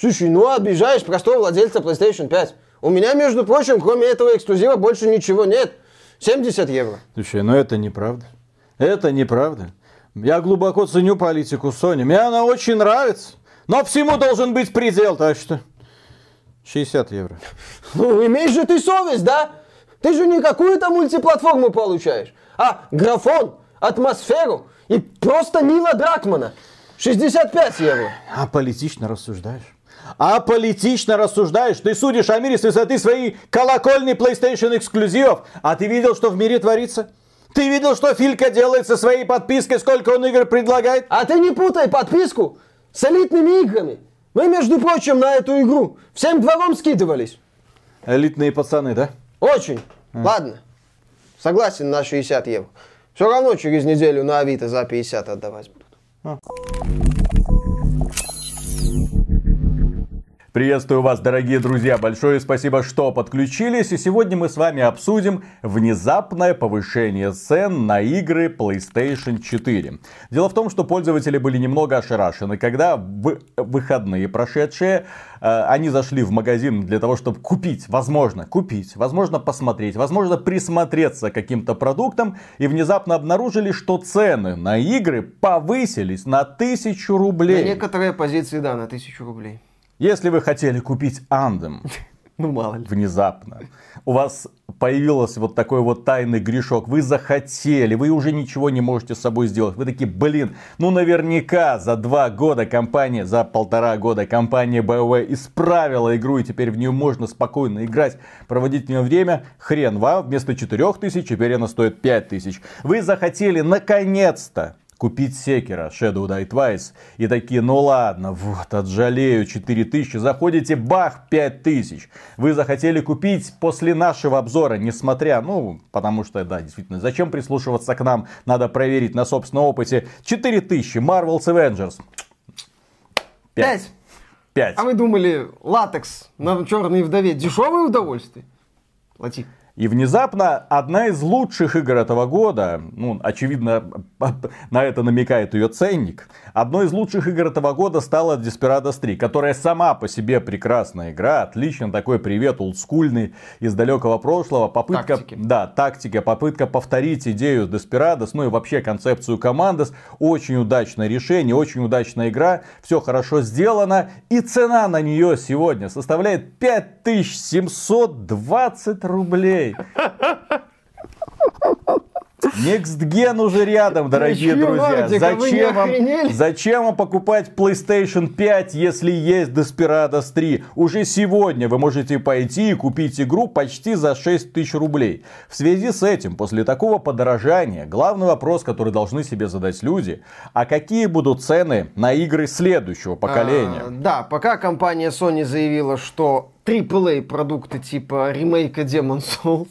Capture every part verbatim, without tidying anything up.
Слушай, ну обижаешь простого владельца PlayStation пять. У меня, между прочим, кроме этого эксклюзива больше ничего нет. семьдесят евро. Слушай, ну это неправда. Это неправда. Я глубоко ценю политику Sony. Мне она очень нравится. Но всему должен быть предел, так что... шестьдесят евро. Ну, имеешь же ты совесть, да? Ты же не какую-то мультиплатформу получаешь, а графон, атмосферу и просто Нила Дракмана. шестьдесят пять евро. А политично рассуждаешь. А политично рассуждаешь. Ты судишь о мире с высоты своей колокольной PlayStation эксклюзивов. А ты видел, что в мире творится? Ты видел, что Филька делает со своей подпиской, сколько он игр предлагает? А ты не путай подписку с элитными играми. Мы, между прочим, на эту игру всем двором скидывались. Элитные пацаны, да? Очень. А. Ладно. Согласен на шестьдесят евро. Все равно через неделю на Авито за пятьдесят отдавать будут. А. Приветствую вас, дорогие друзья. Большое спасибо, что подключились. И сегодня мы с вами обсудим внезапное повышение цен на игры PlayStation четыре. Дело в том, что пользователи были немного ошарашены, когда в выходные прошедшие э, они зашли в магазин для того, чтобы купить, возможно, купить, возможно, посмотреть, возможно, присмотреться к каким-то продуктам. И внезапно обнаружили, что цены на игры повысились на тысячу рублей. На некоторые позиции, да, на тысячу рублей. Если вы хотели купить Anthem, ну, мало ли. Внезапно, у вас появился вот такой вот тайный грешок, вы захотели, вы уже ничего не можете с собой сделать. Вы такие, блин, ну наверняка за два года компания, за полтора года компания BioWare исправила игру, и теперь в нее можно спокойно играть, проводить в нее время. Хрен вам, вместо четырёх тысяч теперь она стоит пять тысяч. Вы захотели наконец-то купить Sekiro, Shadow Die Twice, и такие, ну ладно, вот, отжалею, четыре тысячи, заходите, бах, пять тысяч. Вы захотели купить после нашего обзора, несмотря, ну, потому что, да, действительно, зачем прислушиваться к нам, надо проверить на собственном опыте, четыре тысячи, Marvel's Avengers, пять. пять. А мы думали, латекс на черной вдове, дешевое удовольствие? Плати. И внезапно одна из лучших игр этого года, ну, очевидно, на это намекает ее ценник, одной из лучших игр этого года стала Desperados три, которая сама по себе прекрасная игра, отлично, такой привет олдскульный из далекого прошлого, попытка, тактики. Да, тактика, попытка повторить идею Desperados, ну и вообще концепцию Commandos, очень удачное решение, очень удачная игра, все хорошо сделано, и цена на нее сегодня составляет пять тысяч семьсот двадцать рублей. Next Gen уже рядом, дорогие Ничего, друзья. Зачем вам, зачем вам покупать PlayStation пять, если есть Desperados три? Уже сегодня вы можете пойти и купить игру почти за шесть тысяч рублей. В связи с этим, после такого подорожания, главный вопрос, который должны себе задать люди, а какие будут цены на игры следующего поколения? А, да, пока компания Sony заявила, что три эй продукты типа ремейка Demon's Souls,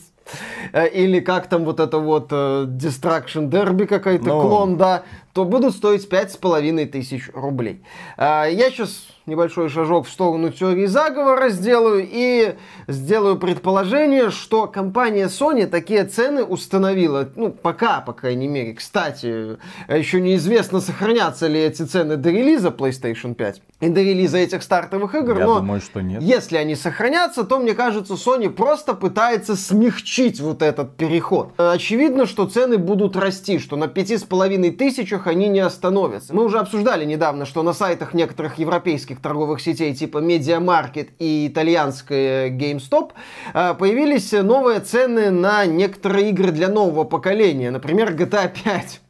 или как там вот это вот Destruction Derby какой-то, no. клон, да, то будут стоить пять с половиной тысяч рублей. Я сейчас небольшой шажок в сторону теории заговора сделаю и сделаю предположение, что компания Sony такие цены установила, ну, пока, по крайней мере. Кстати, еще неизвестно, сохранятся ли эти цены до релиза PlayStation пять и до релиза этих стартовых игр, Я но думаю, что нет. Если они сохранятся, то, мне кажется, Sony просто пытается смягчить вот этот переход. Очевидно, что цены будут расти, что на пяти с половиной тысячах они не остановятся. Мы уже обсуждали недавно, что на сайтах некоторых европейских торговых сетей типа MediaMarkt и итальянской GameStop появились новые цены на некоторые игры для нового поколения, например, Джи Ти Эй пять.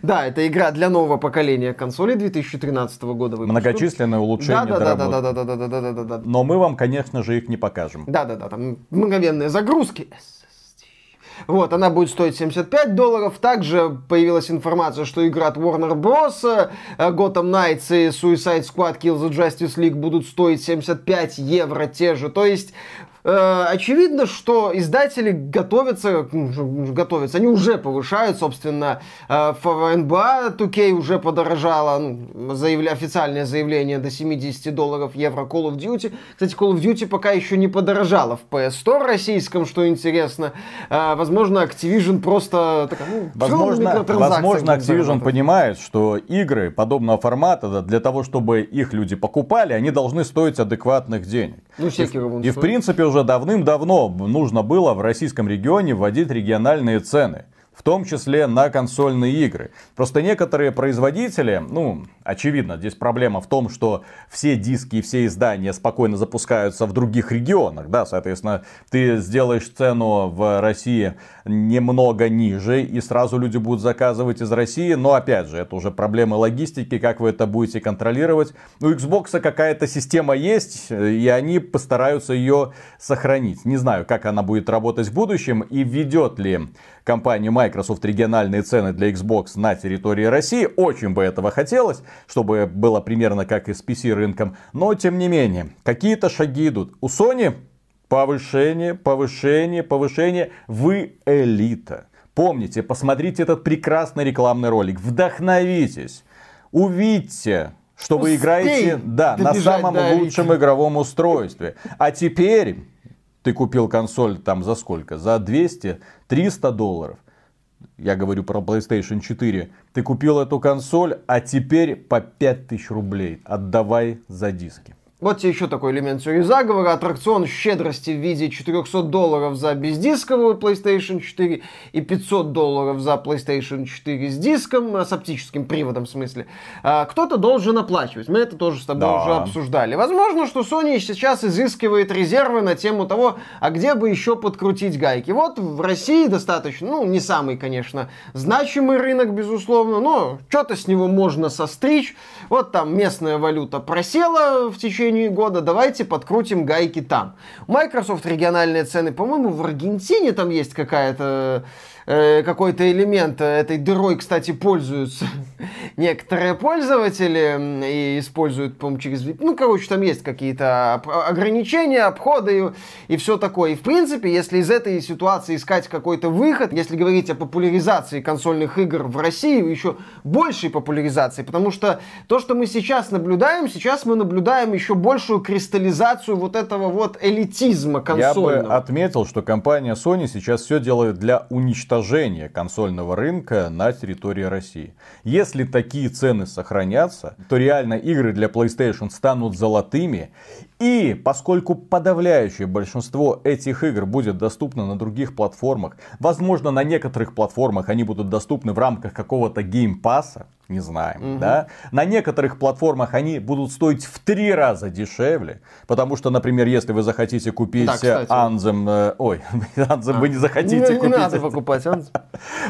Да, это игра для нового поколения консолей две тысячи тринадцатого года выпуска. Многочисленные улучшения, да-да-да-да-да-да-да-да-да-да. Но мы вам, конечно же, их не покажем. Да-да-да, там мгновенные загрузки. Вот, она будет стоить семьдесят пять долларов. Также появилась информация, что игры от Warner Bros., Gotham Knights и Suicide Squad Kill the Justice League будут стоить семьдесят пять евро те же. То есть э, очевидно, что издатели готовятся, готовятся, они уже повышают, собственно, э, в эн би эй ту кей уже подорожало, ну, заявля, официальное заявление до семьдесят долларов евро. Call of Duty, кстати, Call of Duty пока еще не подорожало в пи эс стор российском, что интересно. Э, возможно, Activision просто... Так, ну, возможно, возможно Activision понимает, что игры подобного формата, для того, чтобы их люди покупали, они должны стоить адекватных денег. Ну, и, и в принципе уже давным-давно нужно было в российском регионе вводить региональные цены, в том числе на консольные игры. Просто некоторые производители, ну, очевидно, здесь проблема в том, что все диски и все издания спокойно запускаются в других регионах, да, соответственно, ты сделаешь цену в России немного ниже, и сразу люди будут заказывать из России, но, опять же, это уже проблема логистики, как вы это будете контролировать. У Xbox какая-то система есть, и они постараются ее сохранить. Не знаю, как она будет работать в будущем, и ведет ли компания Microsoft региональные цены для Xbox на территории России. Очень бы этого хотелось, чтобы было примерно как и с пи си рынком. Но, тем не менее, какие-то шаги идут. У Sony повышение, повышение, повышение. Вы элита. Помните, посмотрите этот прекрасный рекламный ролик. Вдохновитесь. Увидьте, что вы играете, да, на самом лучшем игровом устройстве. А теперь ты купил консоль там за сколько? За двести-триста долларов. Я говорю про PlayStation четыре. Ты купил эту консоль, а теперь по пять тысяч рублей отдавай за диски. Вот тебе еще такой элемент теории заговора. Аттракцион щедрости в виде четырехсот долларов за бездисковую PlayStation четыре и пятьсот долларов за PlayStation четыре с диском, с оптическим приводом в смысле. Кто-то должен оплачивать. Мы это тоже с тобой да. уже обсуждали. Возможно, что Sony сейчас изыскивает резервы на тему того, а где бы еще подкрутить гайки. Вот в России достаточно, ну, не самый, конечно, значимый рынок, безусловно, но что-то с него можно состричь. Вот там местная валюта просела в течение года, давайте подкрутим гайки там. Microsoft региональные цены, по-моему, в Аргентине там есть какая-то э, какой-то элемент. Этой дырой, кстати, пользуются некоторые пользователи и используют, по-моему, через... Ну, короче, там есть какие-то ограничения, обходы и, и все такое. И, в принципе, если из этой ситуации искать какой-то выход, если говорить о популяризации консольных игр в России, еще большей популяризации, потому что то, что мы сейчас наблюдаем, сейчас мы наблюдаем еще большую кристаллизацию вот этого вот элитизма консольного. Я бы отметил, что компания Sony сейчас все делает для уничтожения консольного рынка на территории России. Если такие цены сохранятся, то реально игры для PlayStation станут золотыми. И поскольку подавляющее большинство этих игр будет доступно на других платформах, возможно, на некоторых платформах они будут доступны в рамках какого-то геймпасса, не знаем, угу. да? На некоторых платформах они будут стоить в три раза дешевле, потому что, например, если вы захотите купить да, Anthem, э, ой, Anthem а. вы не захотите не, купить. Не надо покупать Anthem.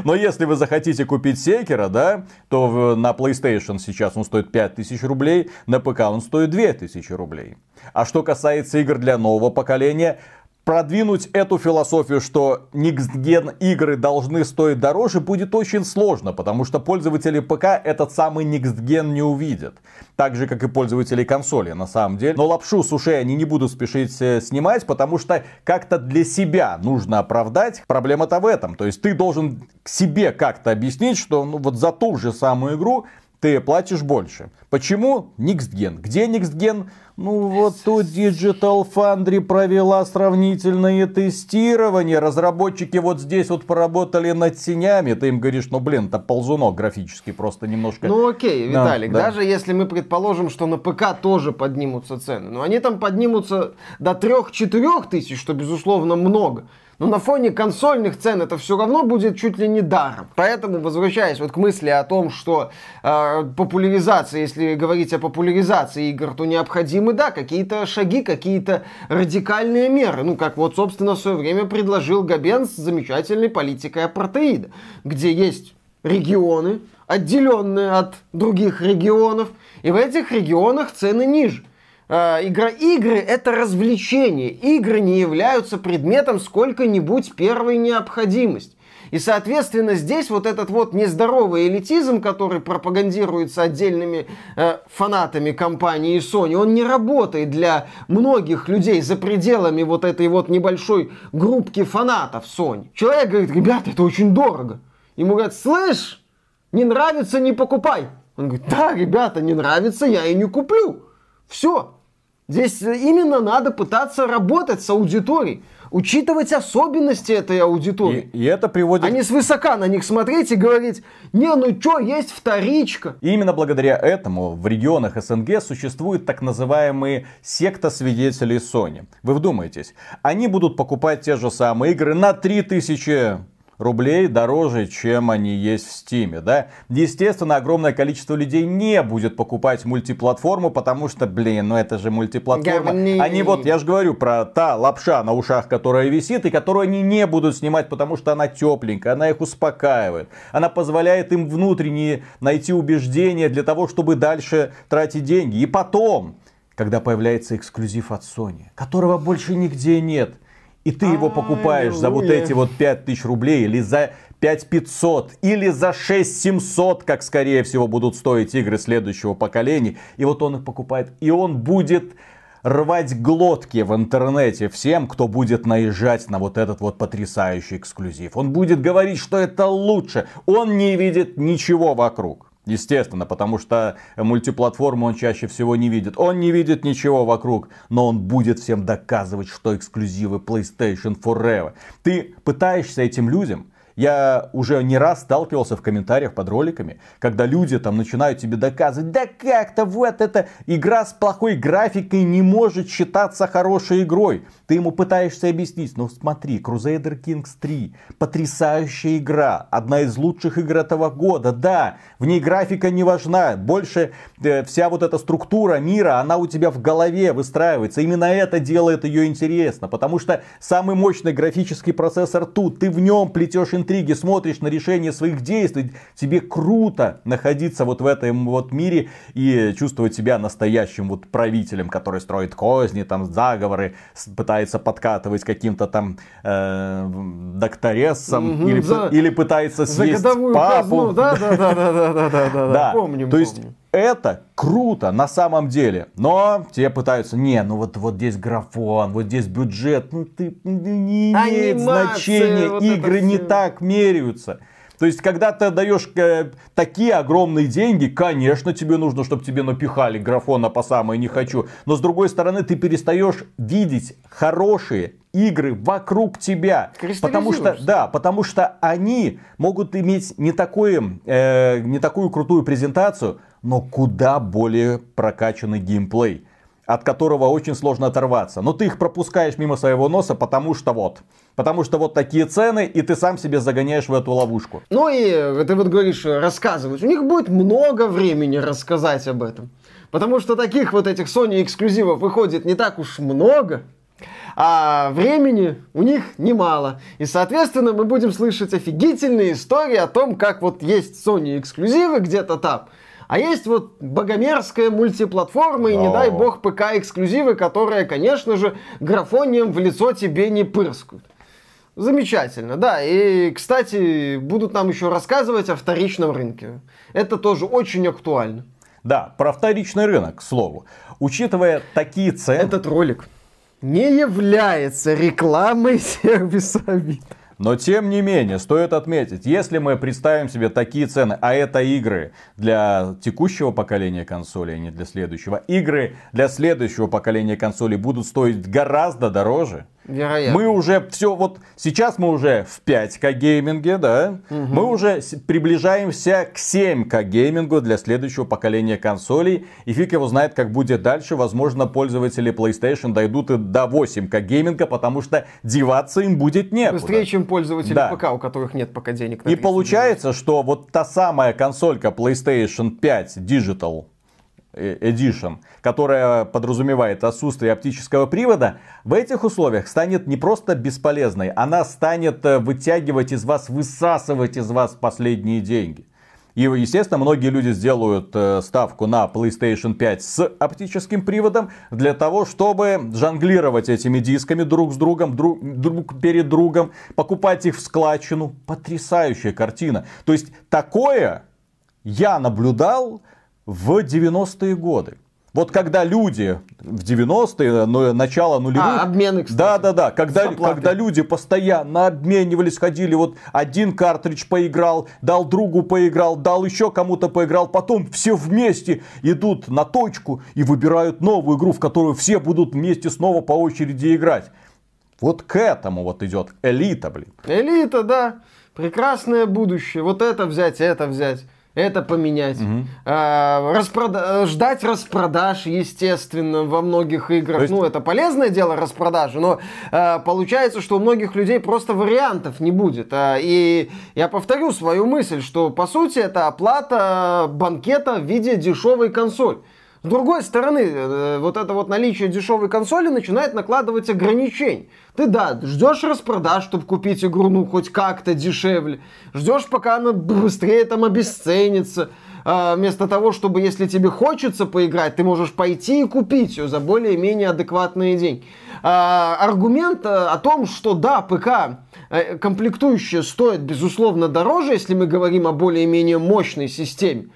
Но если вы захотите купить Sekiro, да, то в, на PlayStation сейчас он стоит пять тысяч рублей, на ПК он стоит две тысячи рублей. А что касается игр для нового поколения, продвинуть эту философию, что next-gen игры должны стоить дороже, будет очень сложно, потому что пользователи ПК этот самый next-gen не увидят. Так же, как и пользователи консоли, на самом деле. Но лапшу с ушей они не будут спешить снимать, потому что как-то для себя нужно оправдать. Проблема-то в этом. То есть ты должен к себе как-то объяснить, что ну, вот за ту же самую игру ты платишь больше. Почему? Next-gen. Где Next-gen? Ну вот тут Digital Foundry провела сравнительные тестирования. Разработчики вот здесь вот поработали над тенями. Ты им говоришь, ну блин, это ползунок графический просто немножко. Ну окей, Виталик, а, да. даже если мы предположим, что на ПК тоже поднимутся цены. Но они там поднимутся до трёх-четырёх тысяч, что безусловно много. Но на фоне консольных цен это все равно будет чуть ли не даром. Поэтому, возвращаясь вот к мысли о том, что э, популяризация, если говорить о популяризации игр, то необходимы, да, какие-то шаги, какие-то радикальные меры. Ну, как вот, собственно, в свое время предложил Габен с замечательной политикой апартеида, где есть регионы, отделенные от других регионов, и в этих регионах цены ниже. Игра, игры — это развлечение. Игры не являются предметом сколько-нибудь первой необходимости. И, соответственно, здесь вот этот вот нездоровый элитизм, который пропагандируется отдельными э, фанатами компании Sony, он не работает для многих людей за пределами вот этой вот небольшой группки фанатов Sony. Человек говорит: ребята, это очень дорого. Ему говорят: слышь, не нравится, не покупай. Он говорит: да, ребята, не нравится, я и не куплю. Все. Здесь именно надо пытаться работать с аудиторией, учитывать особенности этой аудитории. И, и это приводит... А не свысока на них смотреть и говорить: не, ну чё, есть вторичка. И именно благодаря этому в регионах СНГ существуют так называемые секта свидетелей Sony. Вы вдумайтесь, они будут покупать те же самые игры на три тысячи рублей дороже, чем они есть в Стиме, да? Естественно, огромное количество людей не будет покупать мультиплатформу, потому что, блин, ну это же мультиплатформа. Они вот, я же говорю про та лапша на ушах, которая висит, и которую они не будут снимать, потому что она тепленькая, она их успокаивает. Она позволяет им внутренне найти убеждения для того, чтобы дальше тратить деньги. И потом, когда появляется эксклюзив от Sony, которого больше нигде нет, и ты его покупаешь за вот эти вот пять тысяч рублей, или за пять тысяч пятьсот, или за шесть тысяч семьсот, как скорее всего будут стоить игры следующего поколения. И вот он их покупает, и он будет рвать глотки в интернете всем, кто будет наезжать на вот этот вот потрясающий эксклюзив. Он будет говорить, что это лучше. Он не видит ничего вокруг. Естественно, потому что мультиплатформу он чаще всего не видит. Он не видит ничего вокруг, но он будет всем доказывать, что эксклюзивы PlayStation Forever. Ты пытаешься этим людям... Я уже не раз сталкивался в комментариях под роликами, когда люди там начинают тебе доказывать: да как-то вот эта игра с плохой графикой не может считаться хорошей игрой. Ты ему пытаешься объяснить: ну смотри, Crusader Kings три, потрясающая игра, одна из лучших игр этого года, да, в ней графика не важна, больше э, вся вот эта структура мира, она у тебя в голове выстраивается, именно это делает ее интересно, потому что самый мощный графический процессор тут, ты в нем плетешь интриги, смотришь на решение своих действий, тебе круто находиться вот в этом вот мире и чувствовать себя настоящим вот правителем, который строит козни, там заговоры, пытается подкатывать каким-то там э, докторессам, угу, или, да, или пытается съесть папу. Да, да, да, да, да, да, да, помним. То есть это круто на самом деле, но тебе пытаются: не, ну вот, вот здесь графон, вот здесь бюджет, ну ты не имеет значения, вот игры не все так меряются. То есть, когда ты даешь э, такие огромные деньги, конечно, тебе нужно, чтобы тебе напихали графона по самое не хочу. Но с другой стороны, ты перестаешь видеть хорошие игры вокруг тебя. Потому что, да, потому что они могут иметь не такую, э, не такую крутую презентацию, но куда более прокачанный геймплей, от которого очень сложно оторваться. Но ты их пропускаешь мимо своего носа, потому что вот. Потому что вот такие цены, и ты сам себе загоняешь в эту ловушку. Ну и ты вот говоришь, рассказывать. У них будет много времени рассказать об этом. Потому что таких вот этих Sony эксклюзивов выходит не так уж много, а времени у них немало. И, соответственно, мы будем слышать офигительные истории о том, как вот есть Sony эксклюзивы где-то там, а есть вот богомерзкая мультиплатформа и, не дай бог, ПК-эксклюзивы, которые, конечно же, графонием в лицо тебе не пырскают. Замечательно, да. И, кстати, будут нам еще рассказывать о вторичном рынке. Это тоже очень актуально. Да, про вторичный рынок, к слову. Учитывая такие цены... Этот ролик не является рекламой сервиса Авито. Но тем не менее, стоит отметить, если мы представим себе такие цены, а это игры для текущего поколения консолей, а не для следующего, игры для следующего поколения консолей будут стоить гораздо дороже. Вероятно. Мы уже все, вот сейчас мы уже в пять ка гейминге, да, угу. Мы уже приближаемся к семь ка геймингу для следующего поколения консолей. И фиг его знает, как будет дальше. Возможно, пользователи PlayStation дойдут и до восемь ка гейминга, потому что деваться им будет некуда. Быстрее, чем пользователи, да, ПК, у которых нет пока денег на и получается, миллионов. Что вот та самая консолька PlayStation пять Digital Edition, которая подразумевает отсутствие оптического привода, в этих условиях станет не просто бесполезной, она станет вытягивать из вас, высасывать из вас последние деньги. И, естественно, многие люди сделают ставку на PlayStation пять с оптическим приводом для того, чтобы жонглировать этими дисками друг с другом, друг, друг перед другом, покупать их в складчину. Потрясающая картина. То есть, такое я наблюдал в девяностые годы. Вот когда люди в девяностые, ну, начало нулевых... А, обмены, кстати. Да-да-да. Когда, когда люди постоянно обменивались, ходили, вот один картридж поиграл, дал другу поиграл, дал еще кому-то поиграл. Потом все вместе идут на точку и выбирают новую игру, в которую все будут вместе снова по очереди играть. Вот к этому вот идет элита, блин. Элита, да. Прекрасное будущее. Вот это взять, это взять. Это поменять. Угу. А, распрода... Ждать распродаж, естественно, во многих играх. То есть... Ну, это полезное дело, распродажи, но а, получается, что у многих людей просто вариантов не будет. А, и я повторю свою мысль, что, по сути, это оплата банкета в виде дешевой консоли. С другой стороны, вот это вот наличие дешевой консоли начинает накладывать ограничения. Ты, да, ждешь распродаж, чтобы купить игру, ну, хоть как-то дешевле. Ждешь, пока она быстрее там обесценится. А вместо того, чтобы, если тебе хочется поиграть, ты можешь пойти и купить ее за более-менее адекватные деньги. А аргумент о том, что, да, ПК... комплектующие стоят, безусловно, дороже, если мы говорим о более-менее мощной системе.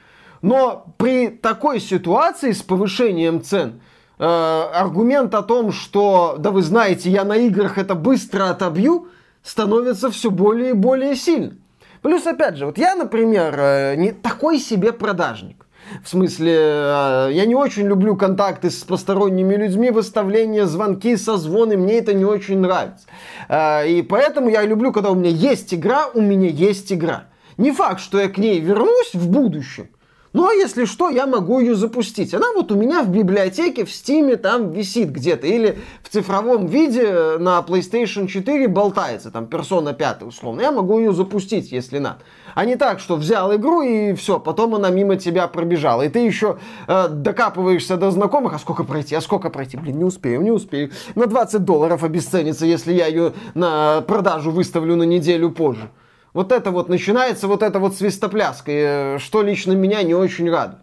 Но при такой ситуации с повышением цен, э, аргумент о том, что, да вы знаете, я на играх это быстро отобью, становится все более и более сильным. Плюс, опять же, вот я, например, э, не такой себе продажник. В смысле, э, я не очень люблю контакты с посторонними людьми, выставления, звонки, созвоны, мне это не очень нравится. Э, и поэтому я люблю, когда у меня есть игра, у меня есть игра. Не факт, что я к ней вернусь в будущем. Но, если что, я могу ее запустить. Она вот у меня в библиотеке, в Steam там висит где-то. Или в цифровом виде на PlayStation четыре болтается. Там Persona пять, условно. Я могу ее запустить, если надо. А не так, что взял игру и все. Потом она мимо тебя пробежала. И ты еще э, докапываешься до знакомых. А сколько пройти? А сколько пройти? Блин, не успею, не успею. На двадцать долларов обесценится, если я ее на продажу выставлю на неделю позже. Вот это вот начинается, вот эта вот свистопляска, что лично меня не очень радует.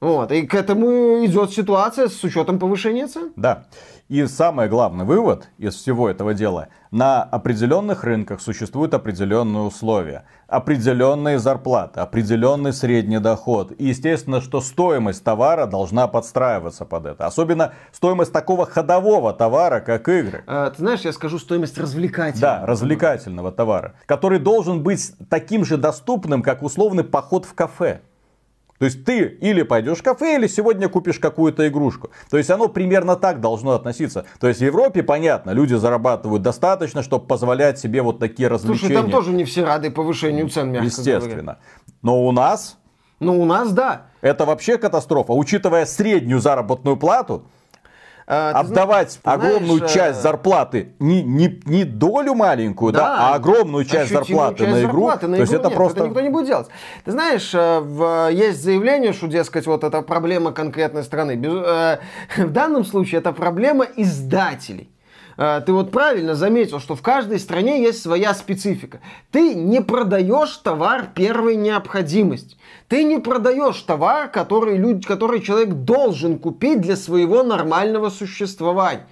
Вот. И к этому идет ситуация с учетом повышения цен. Да. И самый главный вывод из всего этого дела. На определенных рынках существуют определенные условия. Определенные зарплаты, определенный средний доход. И естественно, что стоимость товара должна подстраиваться под это. Особенно стоимость такого ходового товара, как игры. А, ты знаешь, я скажу стоимость развлекательного. Да, развлекательного товара. Который должен быть таким же доступным, как условный поход в кафе. То есть ты или пойдешь в кафе, или сегодня купишь какую-то игрушку. То есть оно примерно так должно относиться. То есть в Европе, понятно, люди зарабатывают достаточно, чтобы позволять себе вот такие развлечения. Слушай, там тоже не все рады повышению цен, мягко говоря. Естественно. Но у нас... Ну у нас, да. Это вообще катастрофа. Учитывая среднюю заработную плату, а, отдавать знаешь, огромную знаешь, часть зарплаты, не, не, не долю маленькую, да, да, а огромную часть зарплаты часть на игру, зарплаты, на то есть это нет, просто... Это никто не будет делать. Ты знаешь, в, есть заявление, что, дескать, вот это проблема конкретной страны. Без, э, в данном случае это проблема издателей. Ты вот правильно заметил, что в каждой стране есть своя специфика. Ты не продаешь товар первой необходимости. Ты не продаешь товар, который, люди, который человек должен купить для своего нормального существования.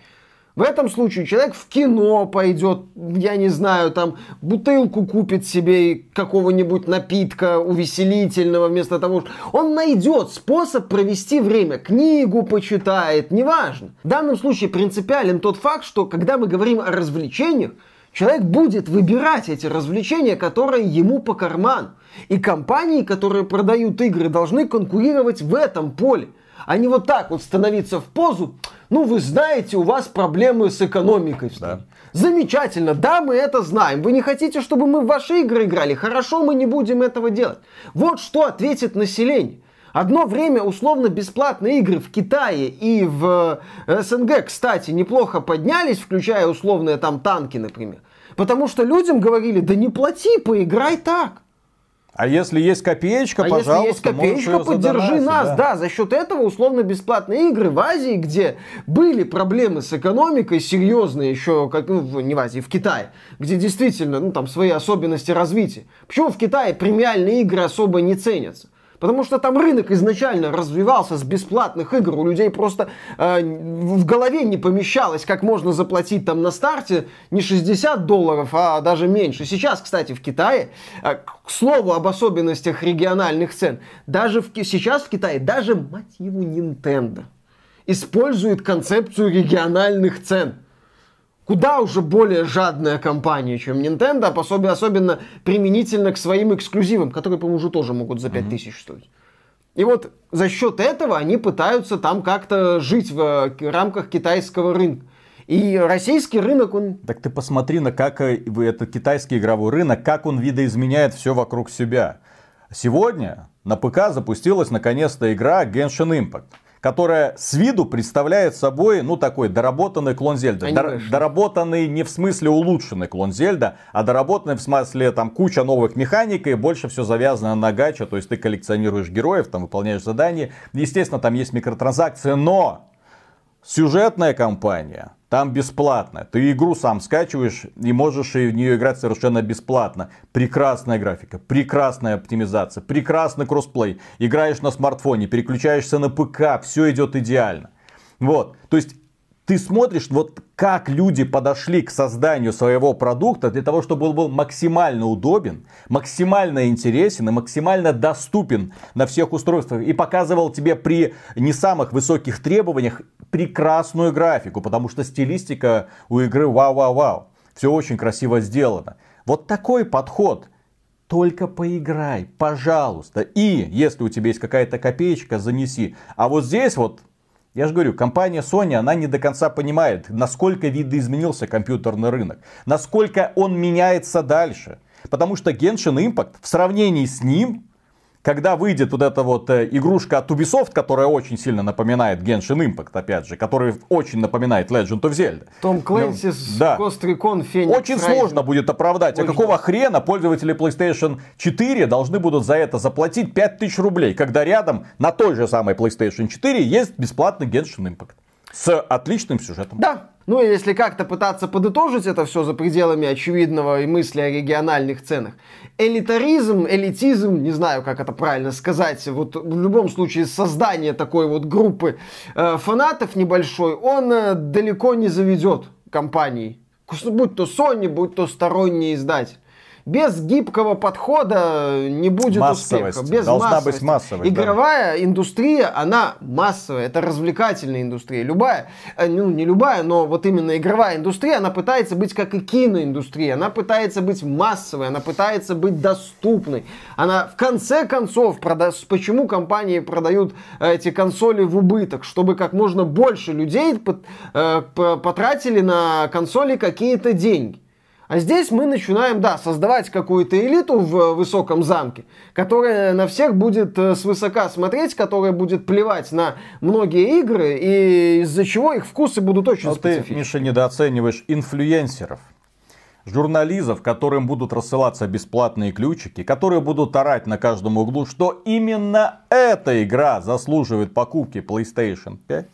В этом случае человек в кино пойдет, я не знаю, там бутылку купит себе какого-нибудь напитка увеселительного вместо того, что он найдет способ провести время, книгу почитает, неважно. В данном случае принципиален тот факт, что когда мы говорим о развлечениях, человек будет выбирать эти развлечения, которые ему по карману. И компании, которые продают игры, должны конкурировать в этом поле. А не вот так вот становиться в позу, ну, вы знаете, у вас проблемы с экономикой. Да. Замечательно, да, мы это знаем. Вы не хотите, чтобы мы в ваши игры играли? Хорошо, мы не будем этого делать. Вот что ответит население. Одно время условно-бесплатные игры в Китае и в СНГ, кстати, неплохо поднялись, включая условные там танки, например. Потому что людям говорили, да не плати, поиграй так. А если есть копеечка, а пожалуйста, если есть копеечка, поддержи нас. Да. да, за счет этого условно-бесплатные игры в Азии, где были проблемы с экономикой серьезные еще, как, ну, не в Азии, в Китае, где действительно, ну, там свои особенности развития. Почему в Китае премиальные игры особо не ценятся? Потому что там рынок изначально развивался с бесплатных игр, у людей просто э, в голове не помещалось, как можно заплатить там на старте не шестьдесят долларов, а даже меньше. Сейчас, кстати, в Китае, э, к слову об особенностях региональных цен, даже в, сейчас в Китае даже, мать его, Nintendo использует концепцию региональных цен. Куда уже более жадная компания, чем Nintendo, особенно применительно к своим эксклюзивам, которые, по-моему, уже тоже могут за пять тысяч стоить. И вот за счет этого они пытаются там как-то жить в рамках китайского рынка. И российский рынок, он... Так ты посмотри на как этот китайский игровой рынок, как он видоизменяет все вокруг себя. Сегодня на ПК запустилась наконец-то игра Genshin Impact, которая с виду представляет собой, ну, такой доработанный клон Зельда. Дор- доработанный не в смысле улучшенный клон Зельда, а доработанный в смысле там куча новых механик и больше все завязано на гача. То есть ты коллекционируешь героев, там выполняешь задания. Естественно, там есть микротранзакции, но сюжетная кампания там бесплатная. Ты игру сам скачиваешь и можешь в нее играть совершенно бесплатно. Прекрасная графика, прекрасная оптимизация, прекрасный кроссплей. Играешь на смартфоне, переключаешься на ПК, все идет идеально. Вот, то есть ты смотришь, вот как люди подошли к созданию своего продукта для того, чтобы он был максимально удобен, максимально интересен и максимально доступен на всех устройствах. И показывал тебе при не самых высоких требованиях прекрасную графику, потому что стилистика у игры вау-вау-вау. Все очень красиво сделано. Вот такой подход. Только поиграй, пожалуйста. И если у тебя есть какая-то копеечка, занеси. А вот здесь вот... Я же говорю, компания Sony, она не до конца понимает, насколько видоизменился компьютерный рынок, насколько он меняется дальше. Потому что Genshin Impact в сравнении с ним, когда выйдет вот эта вот игрушка от Ubisoft, которая очень сильно напоминает Genshin Impact, опять же, который очень напоминает Legend of Zelda. Tom Clancy's Ghost Recon Phoenix. Очень Rising. Сложно будет оправдать, очень а какого сложно. Хрена пользователи PlayStation четыре должны будут за это заплатить пять тысяч рублей, когда рядом на той же самой PlayStation четыре есть бесплатный Genshin Impact с отличным сюжетом. Да. Ну и если как-то пытаться подытожить это все за пределами очевидного и мысли о региональных ценах. Элитаризм, элитизм, не знаю, как это правильно сказать, вот в любом случае создание такой вот группы э, фанатов небольшой, он э, далеко не заведет компании. Будь то Sony, будь то сторонний издатель. Без гибкого подхода не будет массовость. Успеха. Без Должна массовости. Быть массовость. Игровая да. индустрия, она массовая. Это развлекательная индустрия. Любая, ну не любая, но вот именно игровая индустрия, она пытается быть как и киноиндустрия. Она пытается быть массовой, она пытается быть доступной. Она в конце концов, прода... почему компании продают эти консоли в убыток? Чтобы как можно больше людей потратили на консоли какие-то деньги. А здесь мы начинаем, да, создавать какую-то элиту в высоком замке, которая на всех будет свысока смотреть, которая будет плевать на многие игры, и из-за чего их вкусы будут очень Но специфичны. Ты, Миша, недооцениваешь инфлюенсеров, журналистов, которым будут рассылаться бесплатные ключики, которые будут орать на каждом углу, что именно эта игра заслуживает покупки PlayStation пять.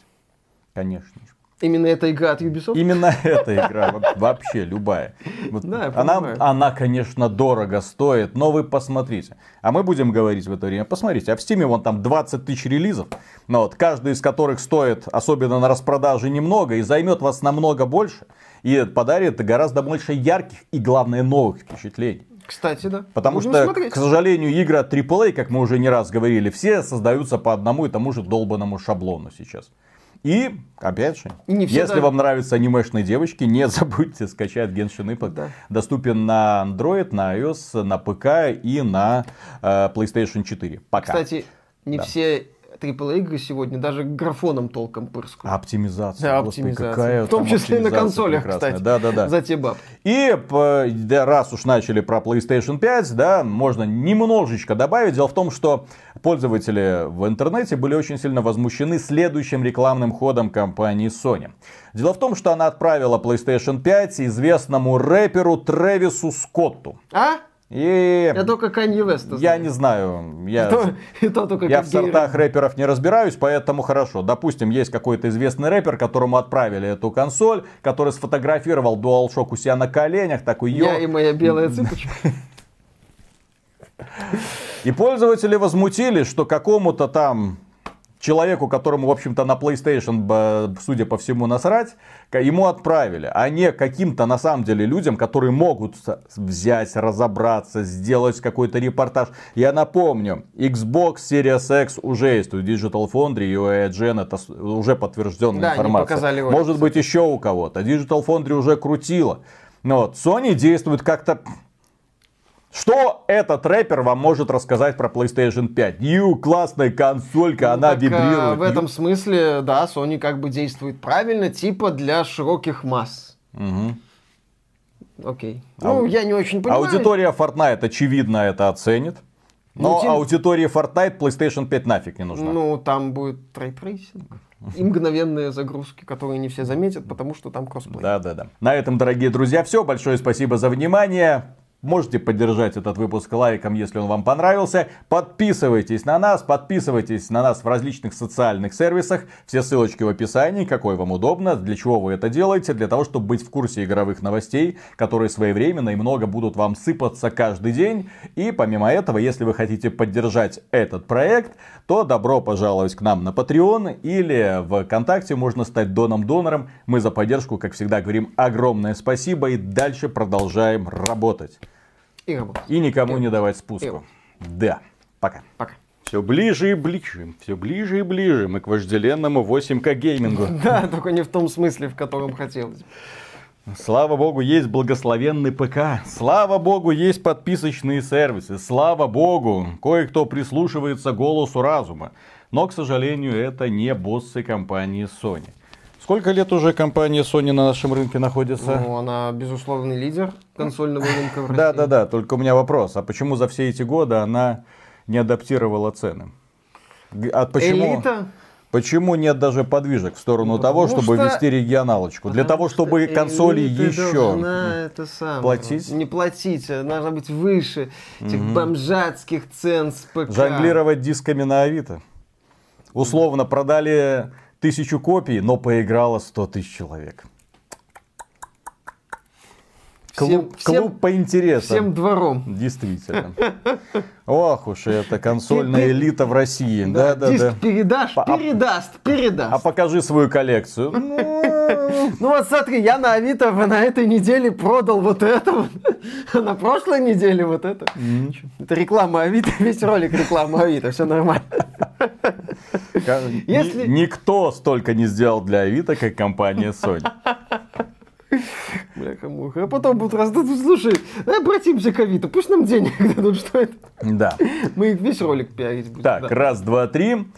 Конечно же. Именно эта игра от Ubisoft? Именно эта игра, вообще любая. Вот да, она, она, конечно, дорого стоит, но вы посмотрите. А мы будем говорить в это время, посмотрите, а в Steam вон там двадцать тысяч релизов, но вот, каждый из которых стоит, особенно на распродаже, немного и займет вас намного больше. И подарит гораздо больше ярких и, главное, новых впечатлений. Кстати, да. Потому Будем что, смотреть. К сожалению, игры от трипл эй, как мы уже не раз говорили, все создаются по одному и тому же долбанному шаблону сейчас. И, опять же, не если даже... вам нравятся анимешные девочки, не забудьте скачать Genshin Impact. Да. Доступен на Android, на iOS, на ПК и на э, PlayStation четыре. Пока. Кстати, не да. все триплей игры сегодня даже графоном толком пырскую. Оптимизация. Да, оптимизация. Какая в том числе и на консолях, прекрасная. Кстати. Да, да, да. За те бабки. И да, раз уж начали про PlayStation пять, да, можно немножечко добавить. Дело в том, что пользователи в интернете были очень сильно возмущены следующим рекламным ходом компании Sony. Дело в том, что она отправила PlayStation пять известному рэперу Трэвису Скотту. А? И... Я только Канье Уэста знаю. Я не знаю. Я, и то, и то я в сортах рэп. рэперов не разбираюсь, поэтому хорошо. Допустим, есть какой-то известный рэпер, которому отправили эту консоль, который сфотографировал DualShock у себя на коленях. Такой, Йо... Я и моя белая цыпочка. И пользователи возмутились, что какому-то там... человеку, которому, в общем-то, на PlayStation, судя по всему, насрать, ему отправили. А не каким-то, на самом деле, людям, которые могут взять, разобраться, сделать какой-то репортаж. Я напомню, Xbox Series X уже есть. У Digital Foundry и у ай джи эн это уже подтвержденная да, информация. Может быть, еще у кого-то. Digital Foundry уже крутила. Но вот Sony действует как-то... Что этот рэпер вам может рассказать про PlayStation пять? Ю, классная консолька, ну, она так, вибрирует. А, в этом смысле, да, Sony как бы действует правильно, типа для широких масс. Угу. Окей. А, ну, я не очень понимаю. Аудитория Fortnite, очевидно, это оценит. Но ну, тем... аудитории Fortnite PlayStation пять нафиг не нужна. Ну, там будет рейтрейсинг. И мгновенные загрузки, которые не все заметят, потому что там кроссплей. Да-да-да. На этом, дорогие друзья, все. Большое спасибо за внимание. Можете поддержать этот выпуск лайком, если он вам понравился. Подписывайтесь на нас, подписывайтесь на нас в различных социальных сервисах. Все ссылочки в описании, какой вам удобно. Для чего вы это делаете? Для того, чтобы быть в курсе игровых новостей, которые своевременно и много будут вам сыпаться каждый день. И помимо этого, если вы хотите поддержать этот проект, то добро пожаловать к нам на Patreon или ВКонтакте. Можно стать доном-донором. Мы за поддержку, как всегда, говорим огромное спасибо и дальше продолжаем работать. И, и никому и не давать спуску. И... Да. Пока. Пока. Все ближе и ближе. Все ближе и ближе. Мы к вожделенному восемь ка геймингу. Да, только не в том смысле, в котором хотелось. Слава богу, есть благословенный ПК. Слава богу, есть подписочные сервисы. Слава богу, кое-кто прислушивается голосу разума. Но, к сожалению, это не боссы компании Sony. Сколько лет уже компания Sony на нашем рынке находится? Ну, она безусловный лидер консольного рынка в России. Да, да, да. Только у меня вопрос. А почему за все эти годы она не адаптировала цены? А почему, элита? Почему нет даже подвижек в сторону ну, того, чтобы что... вести регионалочку? Потому Для того, чтобы консоли еще платить? Не платить. Должна быть выше этих угу. бомжатских цен с ПК. Жонглировать дисками на Авито. Условно продали... тысячу копий, но поиграло сто тысяч человек. Клуб, всем, клуб по интересам. Всем двором. Действительно. Ох уж это консольная элита в России. Да, да, диск да. передашь, передаст, передаст. А покажи свою коллекцию. Ну вот смотри, я на Авито на этой неделе продал вот это, а на прошлой неделе вот это. Это реклама Авито, весь ролик реклама Авито, все нормально. Если... Никто столько не сделал для Авито, как компания Sony. Бляха-муха. А потом будут раздаться. Слушай, обратимся к Авито, пусть нам денег дадут, что это. Да. Мы весь ролик пиарить будем. Так, да. раз, два, три.